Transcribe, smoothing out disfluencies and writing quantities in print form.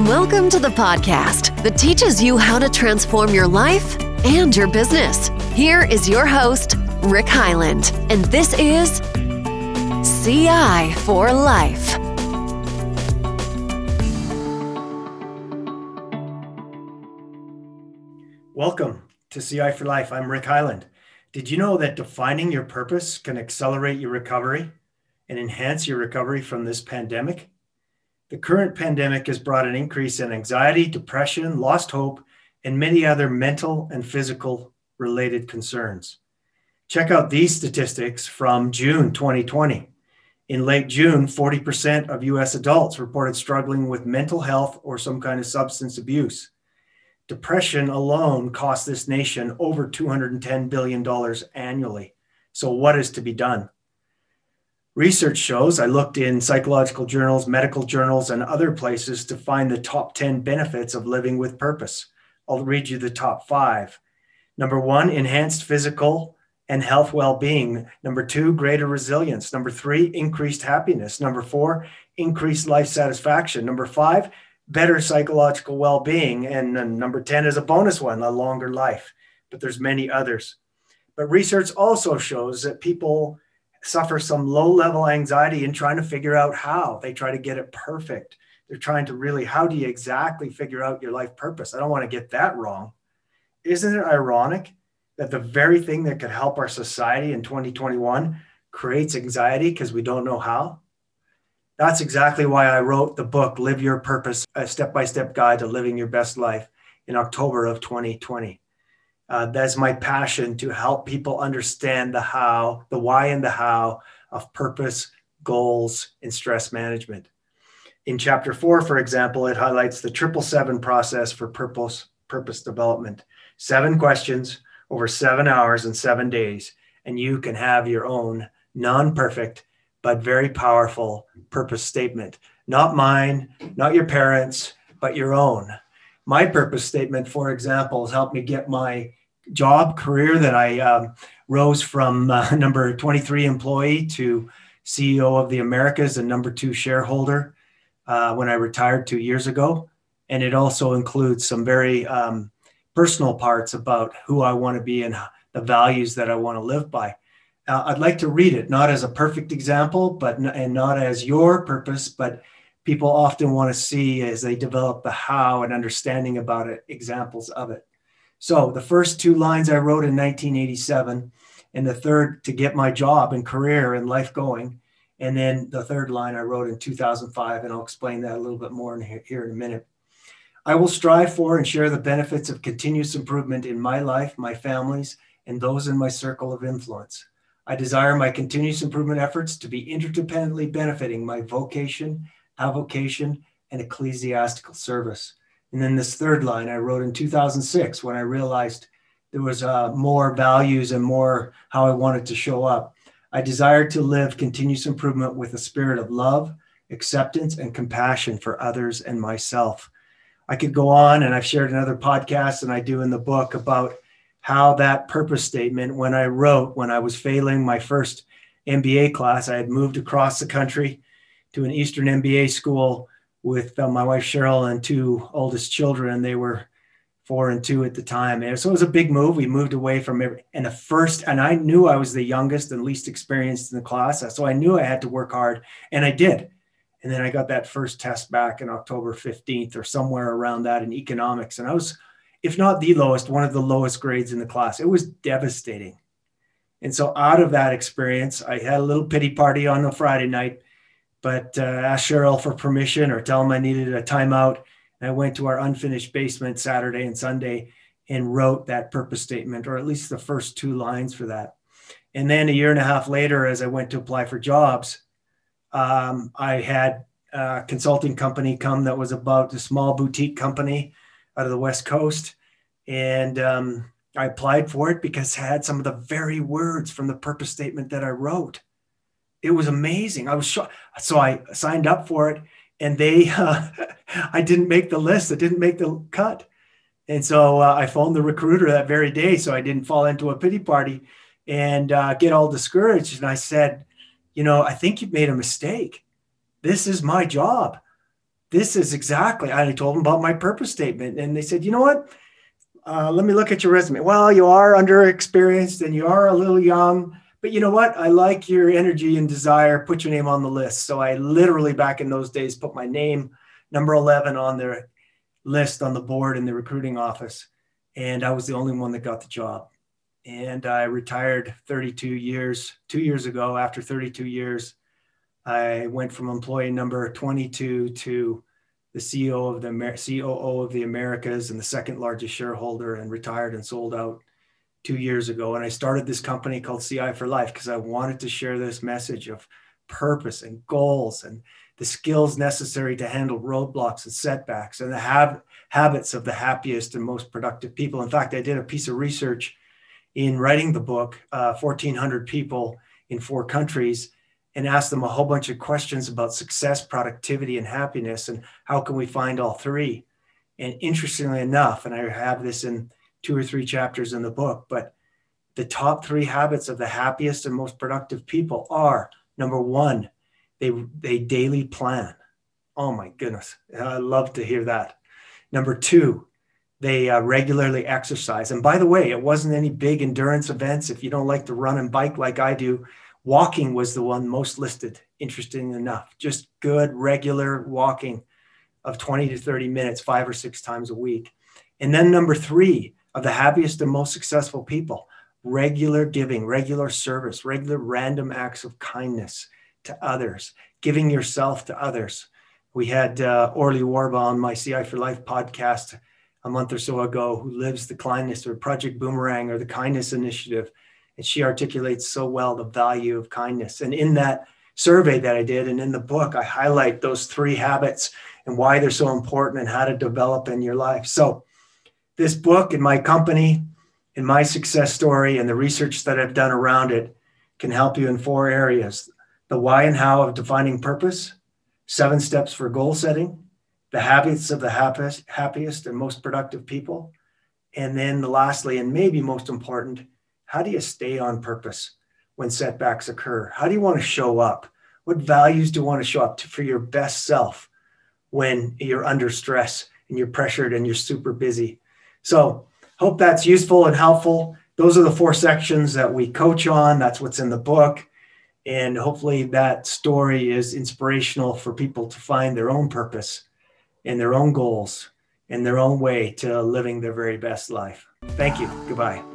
Welcome to the podcast that teaches you how to transform your life and your business. Here is your host, Rick Hyland, and this is CI for Life. Welcome to CI for Life. I'm Rick Hyland. Did you know that defining your purpose can accelerate your recovery and enhance your recovery from this pandemic? The current pandemic has brought an increase in anxiety, depression, lost hope, and many other mental and physical related concerns. Check out these statistics from June 2020. In late June, 40% of U.S. adults reported struggling with mental health or some kind of substance abuse. Depression alone costs this nation over $210 billion annually. So what is to be done? Research shows, I looked in psychological journals, medical journals, and other places to find the top 10 benefits of living with purpose. I'll read you the top 5. Number 1, enhanced physical and health well-being. Number 2, greater resilience. Number 3, increased happiness. Number 4, increased life satisfaction. Number 5, better psychological well-being. And then number 10 is a bonus one, a longer life. But there's many others. But research also shows that people suffer some low-level anxiety in trying to figure out how. They try to get it perfect. They're trying to really, how do you exactly figure out your life purpose? I don't want to get that wrong. Isn't it ironic that the very thing that could help our society in 2021 creates anxiety because we don't know how? That's exactly why I wrote the book, Live Your Purpose, a step-by-step guide to living your best life in October of 2020. That's my passion, to help people understand the how, the why and the how of purpose, goals, and stress management. In chapter 4, for example, it highlights the 777 process for purpose development. 7 questions over 7 hours and 7 days, and you can have your own non-perfect but very powerful purpose statement. Not mine, not your parents', but your own. My purpose statement, for example, has helped me get my job career that I rose from number 23 employee to CEO of the Americas and number 2 shareholder when I retired 2 years ago. And it also includes some very personal parts about who I want to be and the values that I want to live by. I'd like to read it, not as a perfect example, but and not as your purpose, but people often want to see as they develop the how and understanding about it, examples of it. So the first 2 lines I wrote in 1987, and the third to get my job and career and life going. And then the third line I wrote in 2005, and I'll explain that a little bit more in here in a minute. I will strive for and share the benefits of continuous improvement in my life, my family's, and those in my circle of influence. I desire my continuous improvement efforts to be interdependently benefiting my vocation, avocation, and ecclesiastical service. And then this third line I wrote in 2006 when I realized there was more values and more how I wanted to show up. I desire to live continuous improvement with a spirit of love, acceptance, and compassion for others and myself. I could go on, and I've shared another podcast, and I do in the book, about how that purpose statement, when I wrote, when I was failing my first MBA class, I had moved across the country to an Eastern MBA school with my wife, Cheryl, and 2 oldest children. They were 4 and 2 at the time. And so it was a big move. We moved away from every, and I knew I was the youngest and least experienced in the class. So I knew I had to work hard, and I did. And then I got that first test back on October 15th or somewhere around that in economics. And I was, if not the lowest, one of the lowest grades in the class. It was devastating. And so out of that experience, I had a little pity party on a Friday night, but asked Cheryl for permission or tell him I needed a timeout. And I went to our unfinished basement Saturday and Sunday and wrote that purpose statement, or at least the first 2 lines for that. And then a year and a half later, as I went to apply for jobs, I had a consulting company come that was about a small boutique company out of the West Coast. And I applied for it because I had some of the very words from the purpose statement that I wrote. It was amazing. I was shocked. So I signed up for it, and they, I didn't make the list. I didn't make the cut. And so I phoned the recruiter that very day so I didn't fall into a pity party and get all discouraged. And I said, I think you've made a mistake. This is my job. this is exactly, I told them about my purpose statement. And they said, you know what? Let me look at your resume. Well, you are underexperienced and you are a little young, but you know what? I like your energy and desire. Put your name on the list. So I literally back in those days put my name, number 11, on their list on the board in the recruiting office. And I was the only one that got the job. And I retired 2 years ago. After 32 years, I went from employee number 22 to the COO of the Americas and the second largest shareholder, and retired and sold out 2 years ago. And I started this company called CI for Life because I wanted to share this message of purpose and goals and the skills necessary to handle roadblocks and setbacks and the habits of the happiest and most productive people. In fact, I did a piece of research in writing the book, 1,400 people in 4 countries, and asked them a whole bunch of questions about success, productivity, and happiness, and how can we find all three? And interestingly enough, and I have this in 2 or 3 chapters in the book, but the top 3 habits of the happiest and most productive people are, number 1, they daily plan. Oh my goodness, I love to hear that. Number 2, they regularly exercise. And by the way, it wasn't any big endurance events. If you don't like to run and bike like I do, walking was the one most listed, interesting enough. Just good, regular walking of 20 to 30 minutes, 5 or 6 times a week. And then number 3 of the happiest and most successful people, regular giving, regular service, regular random acts of kindness to others, giving yourself to others. We had Orly Warba on my CI for Life podcast a month or so ago, who lives the kindness or Project Boomerang or the kindness initiative. And she articulates so well the value of kindness. And in that survey that I did and in the book, I highlight those 3 habits and why they're so important and how to develop in your life. So this book and my company and my success story and the research that I've done around it can help you in 4 areas: the why and how of defining purpose, 7 steps for goal setting, the habits of the happiest and most productive people, and then lastly, and maybe most important, how do you stay on purpose when setbacks occur? How do you want to show up? What values do you want to show up to for your best self when you're under stress and you're pressured and you're super busy? So hope that's useful and helpful. Those are the 4 sections that we coach on. That's what's in the book. And hopefully that story is inspirational for people to find their own purpose and their own goals and their own way to living their very best life. Thank you. Goodbye.